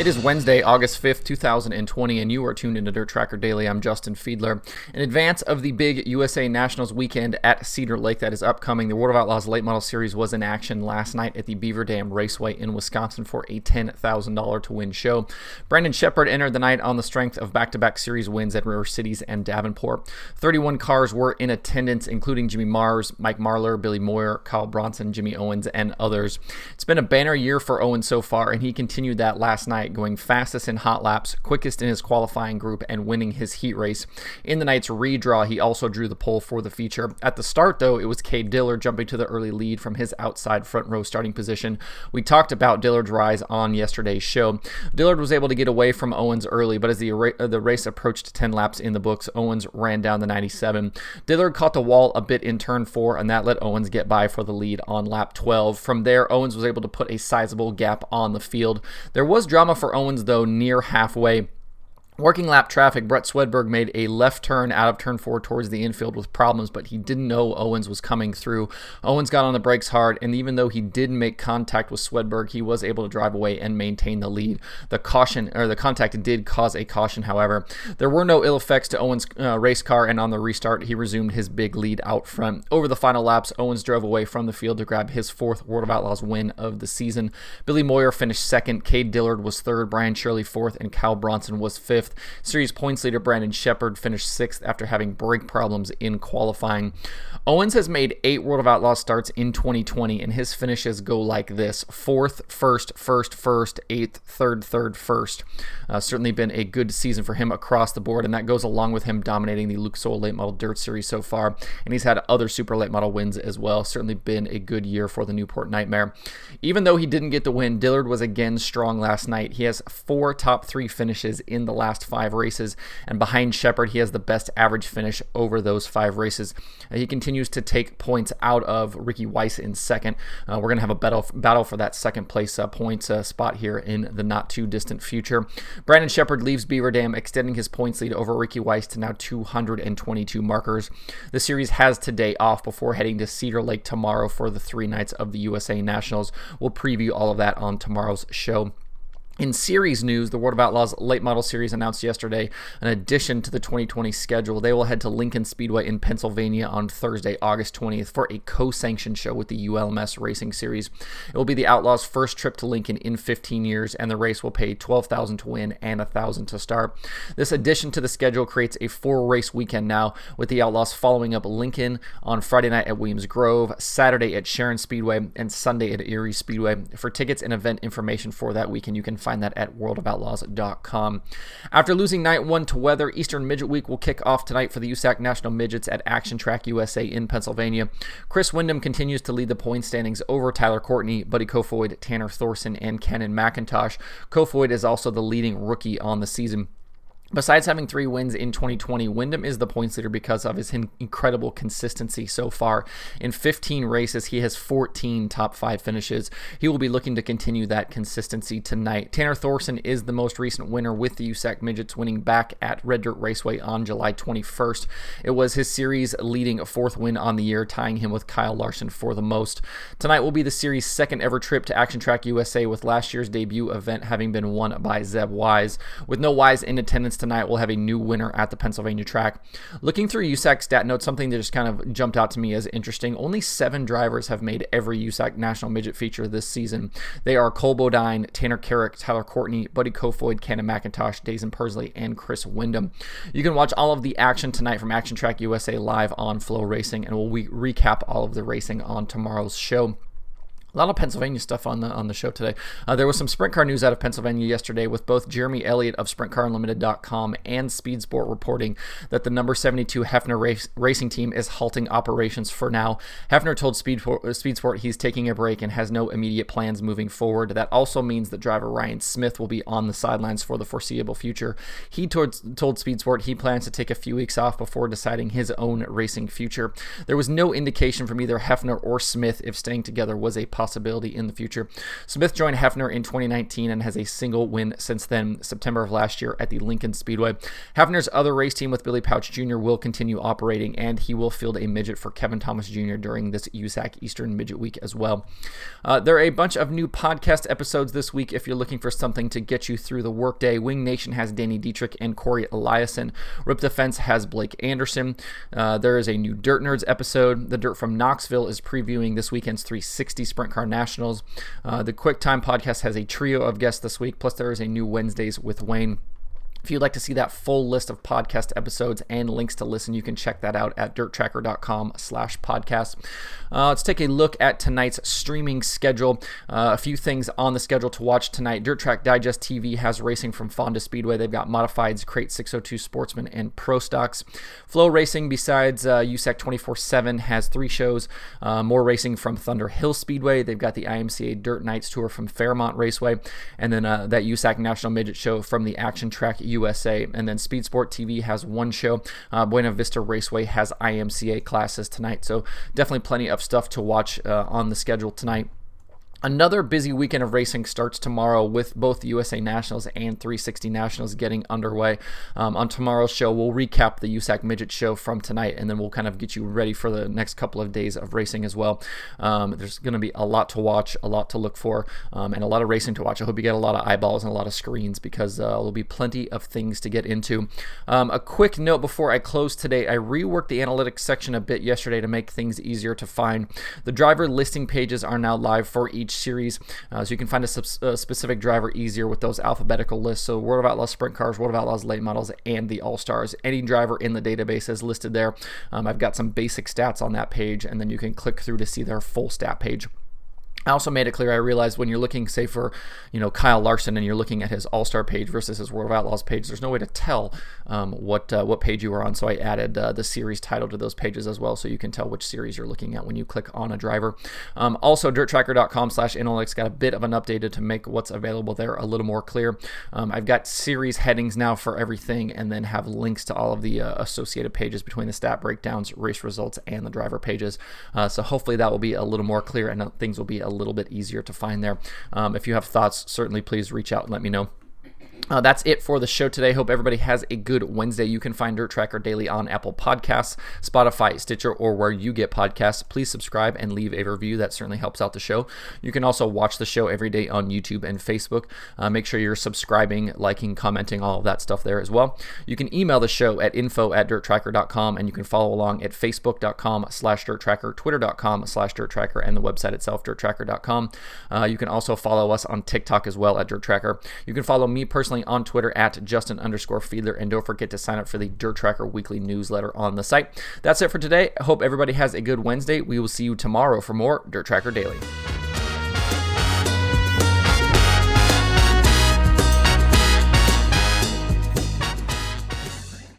It is Wednesday, August 5th, 2020, and you are tuned into Dirt Tracker Daily. I'm Justin Fiedler. In advance of the big USA Nationals weekend at Cedar Lake that is upcoming, the World of Outlaws Late Model Series was in action last night at the Beaver Dam Raceway in Wisconsin for a $10,000 to win show. Brandon Shepard entered the night on the strength of back-to-back series wins at River Cities and Davenport. 31 cars were in attendance, including Jimmy Mars, Mike Marler, Billy Moyer, Kyle Bronson, Jimmy Owens, and others. It's been a banner year for Owens so far, and he continued that last night, going fastest in hot laps, quickest in his qualifying group, and winning his heat race. In the night's redraw, he also drew the pole for the feature. At the start, though, it was Cade Dillard jumping to the early lead from his outside front row starting position. We talked about Dillard's rise on yesterday's show. Dillard was able to get away from Owens early, but as the race approached 10 laps in the books, Owens ran down the 97. Dillard caught the wall a bit in turn 4, and that let Owens get by for the lead on lap 12. From there, Owens was able to put a sizable gap on the field. There was drama for Owens, though, near halfway. Working lap traffic, Brett Swedberg made a left turn out of turn 4 towards the infield with problems, but he didn't know Owens was coming through. Owens got on the brakes hard, and even though he did make contact with Swedberg, he was able to drive away and maintain the lead. The contact did cause a caution, however. There were no ill effects to Owens' race car, and on the restart, he resumed his big lead out front. Over the final laps, Owens drove away from the field to grab his 4th World of Outlaws win of the season. Billy Moyer finished 2nd, Cade Dillard was 3rd, Brian Shirley 4th, and Cal Bronson was 5th. Series points leader Brandon Shepard finished 6th after having brake problems in qualifying. Owens has made 8 World of Outlaws starts in 2020, and his finishes go like this: 4th, 1st, 1st, 1st, 8th, 3rd, 3rd, 1st. Certainly been a good season for him across the board, and that goes along with him dominating the Lucas Oil Late Model Dirt Series so far, and he's had other super late model wins as well. Certainly been a good year for the Newport Nightmare. Even though he didn't get the win, Dillard was again strong last night. He has 4 top 3 finishes in the last 5 races, and behind Shepard, he has the best average finish over those 5 races. He continues to take points out of Ricky Weiss in 2nd. We're going to have a battle for that 2nd place points spot here in the not too distant future. Brandon Shepard leaves Beaver Dam, extending his points lead over Ricky Weiss to now 222 markers. The series has today off before heading to Cedar Lake tomorrow for the 3 nights of the USA Nationals. We'll preview all of that on tomorrow's show. In series news, the World of Outlaws Late Model Series announced yesterday an addition to the 2020 schedule. They will head to Lincoln Speedway in Pennsylvania on Thursday, August 20th for a co-sanctioned show with the ULMS Racing Series. It will be the Outlaws' first trip to Lincoln in 15 years, and the race will pay $12,000 to win and $1,000 to start. This addition to the schedule creates a 4-race weekend now, with the Outlaws following up Lincoln on Friday night at Williams Grove, Saturday at Sharon Speedway, and Sunday at Erie Speedway. For tickets and event information for that weekend, you can find that at worldofoutlaws.com. After losing night 1 to weather, Eastern Midget Week will kick off tonight for the USAC National Midgets at Action Track USA in Pennsylvania. Chris Windom continues to lead the point standings over Tyler Courtney, Buddy Kofoid, Tanner Thorson, and Cannon McIntosh. Kofoid is also the leading rookie on the season. Besides having 3 wins in 2020, Windom is the points leader because of his incredible consistency so far. In 15 races, he has 14 top 5 finishes. He will be looking to continue that consistency tonight. Tanner Thorson is the most recent winner with the USAC Midgets, winning back at Red Dirt Raceway on July 21st. It was his series leading 4th win on the year, tying him with Kyle Larson for the most. Tonight will be the series' 2nd ever trip to Action Track USA, with last year's debut event having been won by Zeb Wise. With no Wise in attendance tonight, we'll have a new winner at the Pennsylvania track. Looking through USAC stat notes, something that just kind of jumped out to me as interesting: only 7 drivers have made every USAC National Midget feature this season. They are Cole Bodine, Tanner Carrick, Tyler Courtney, Buddy Kofoid, Cannon McIntosh, Dazen Persley, and Chris Windom. You can watch all of the action tonight from Action Track USA live on Flow Racing, and we'll recap all of the racing on tomorrow's show. A lot of Pennsylvania stuff on the show today. There was some sprint car news out of Pennsylvania yesterday, with both Jeremy Elliott of SprintCarUnlimited.com and SpeedSport reporting that the number 72 Hefner racing team is halting operations for now. Hefner told SpeedSport he's taking a break and has no immediate plans moving forward. That also means that driver Ryan Smith will be on the sidelines for the foreseeable future. He told SpeedSport he plans to take a few weeks off before deciding his own racing future. There was no indication from either Hefner or Smith if staying together was a possibility. possibility in the future. Smith joined Hefner in 2019 and has a single win since then, September of last year at the Lincoln Speedway. Hefner's other race team with Billy Pouch Jr. will continue operating, and he will field a midget for Kevin Thomas Jr. during this USAC Eastern Midget Week as well. There are a bunch of new podcast episodes this week if you're looking for something to get you through the workday. Wing Nation has Danny Dietrich and Corey Eliason. Rip the Fence has Blake Anderson. There is a new Dirt Nerds episode. The Dirt from Knoxville is previewing this weekend's 360 Sprint Car Nationals. The Quick Time podcast has a trio of guests this week, plus there is a new Wednesdays with Wayne. If you'd like to see that full list of podcast episodes and links to listen, you can check that out at dirttracker.com/podcast. Let's take a look at tonight's streaming schedule. A few things on the schedule to watch tonight. Dirt Track Digest TV has racing from Fonda Speedway. They've got Modifieds, Crate 602, Sportsman, and Pro Stocks. Flow Racing, besides USAC 24/7, has three shows. More racing from Thunder Hill Speedway. They've got the IMCA Dirt Nights Tour from Fairmont Raceway. And then that USAC National Midget Show from the Action Track USA. And then SpeedSport TV has one show. Buena Vista Raceway has IMCA classes tonight. So definitely plenty of stuff to watch on the schedule tonight. Another busy weekend of racing starts tomorrow with both the USA Nationals and 360 Nationals getting underway. On tomorrow's show, we'll recap the USAC Midget Show from tonight, and then we'll kind of get you ready for the next couple of days of racing as well. There's going to be a lot to watch, a lot to look for, and a lot of racing to watch. I hope you get a lot of eyeballs and a lot of screens, because there'll be plenty of things to get into. A quick note before I close today, I reworked the analytics section a bit yesterday to make things easier to find. The driver listing pages are now live for each series, so you can find a specific driver easier with those alphabetical lists. So World of Outlaws Sprint Cars, World of Outlaws Late Models, and the All-Stars. Any driver in the database is listed there. I've got some basic stats on that page, and then you can click through to see their full stat page. I also made it clear, I realized when you're looking, say, for Kyle Larson, and you're looking at his All-Star page versus his World of Outlaws page, there's no way to tell what page you were on, so I added the series title to those pages as well, so you can tell which series you're looking at when you click on a driver. Also, dirttracker.com/analytics got a bit of an updated to make what's available there a little more clear. I've got series headings now for everything, and then have links to all of the associated pages between the stat breakdowns, race results, and the driver pages. So hopefully that will be a little more clear, and things will be a little bit easier to find there. If you have thoughts, certainly please reach out and let me know. That's it for the show today. Hope everybody has a good Wednesday. You can find Dirt Tracker Daily on Apple Podcasts, Spotify, Stitcher, or where you get podcasts. Please subscribe and leave a review. That certainly helps out the show. You can also watch the show every day on YouTube and Facebook. Make sure you're subscribing, liking, commenting, all of that stuff there as well. You can email the show at info@dirttracker.com, and you can follow along at facebook.com/dirttracker, twitter.com/dirttracker, and the website itself, dirttracker.com. You can also follow us on TikTok as well at Dirt Tracker. You can follow me personally on Twitter at Justin_Fiedler, and don't forget to sign up for the Dirt Tracker weekly newsletter on the site. That's it for today. I hope everybody has a good Wednesday. We will see you tomorrow for more Dirt Tracker Daily.